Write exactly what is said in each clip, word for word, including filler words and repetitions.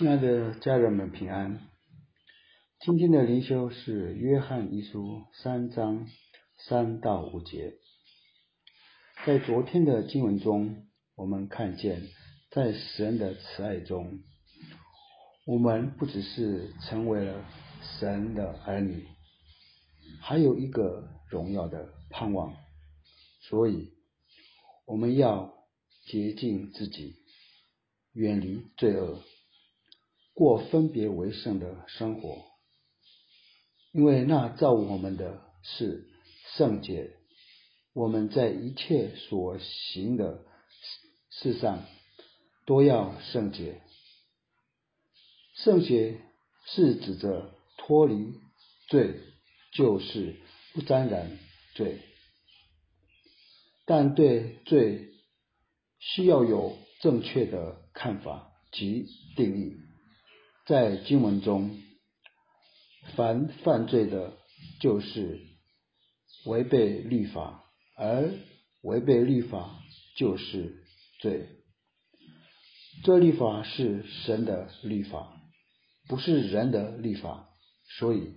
亲爱的家人们平安，今天的灵修是约翰一书三章三到五节。在昨天的经文中，我们看见在神的慈爱中，我们不只是成为了神的儿女，还有一个荣耀的盼望，所以我们要洁净自己，远离罪恶，过分别为圣的生活，因为那造我们的是圣洁。我们在一切所行的事上都要圣洁。圣洁是指着脱离罪，就是不沾染罪，但对罪需要有正确的看法及定义。在经文中，凡犯罪的，就是违背律法，而违背律法就是罪。这律法是神的律法，不是人的律法，所以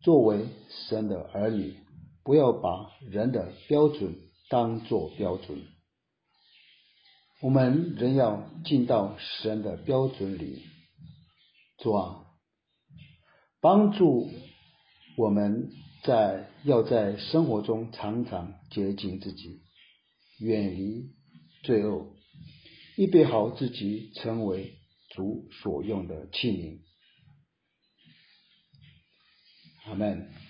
作为神的儿女，不要把人的标准当作标准，我们仍要进到神的标准里。主啊，帮助我们在要在生活中常常洁净自己，远离罪恶，预备好自己成为主所用的器皿。阿们。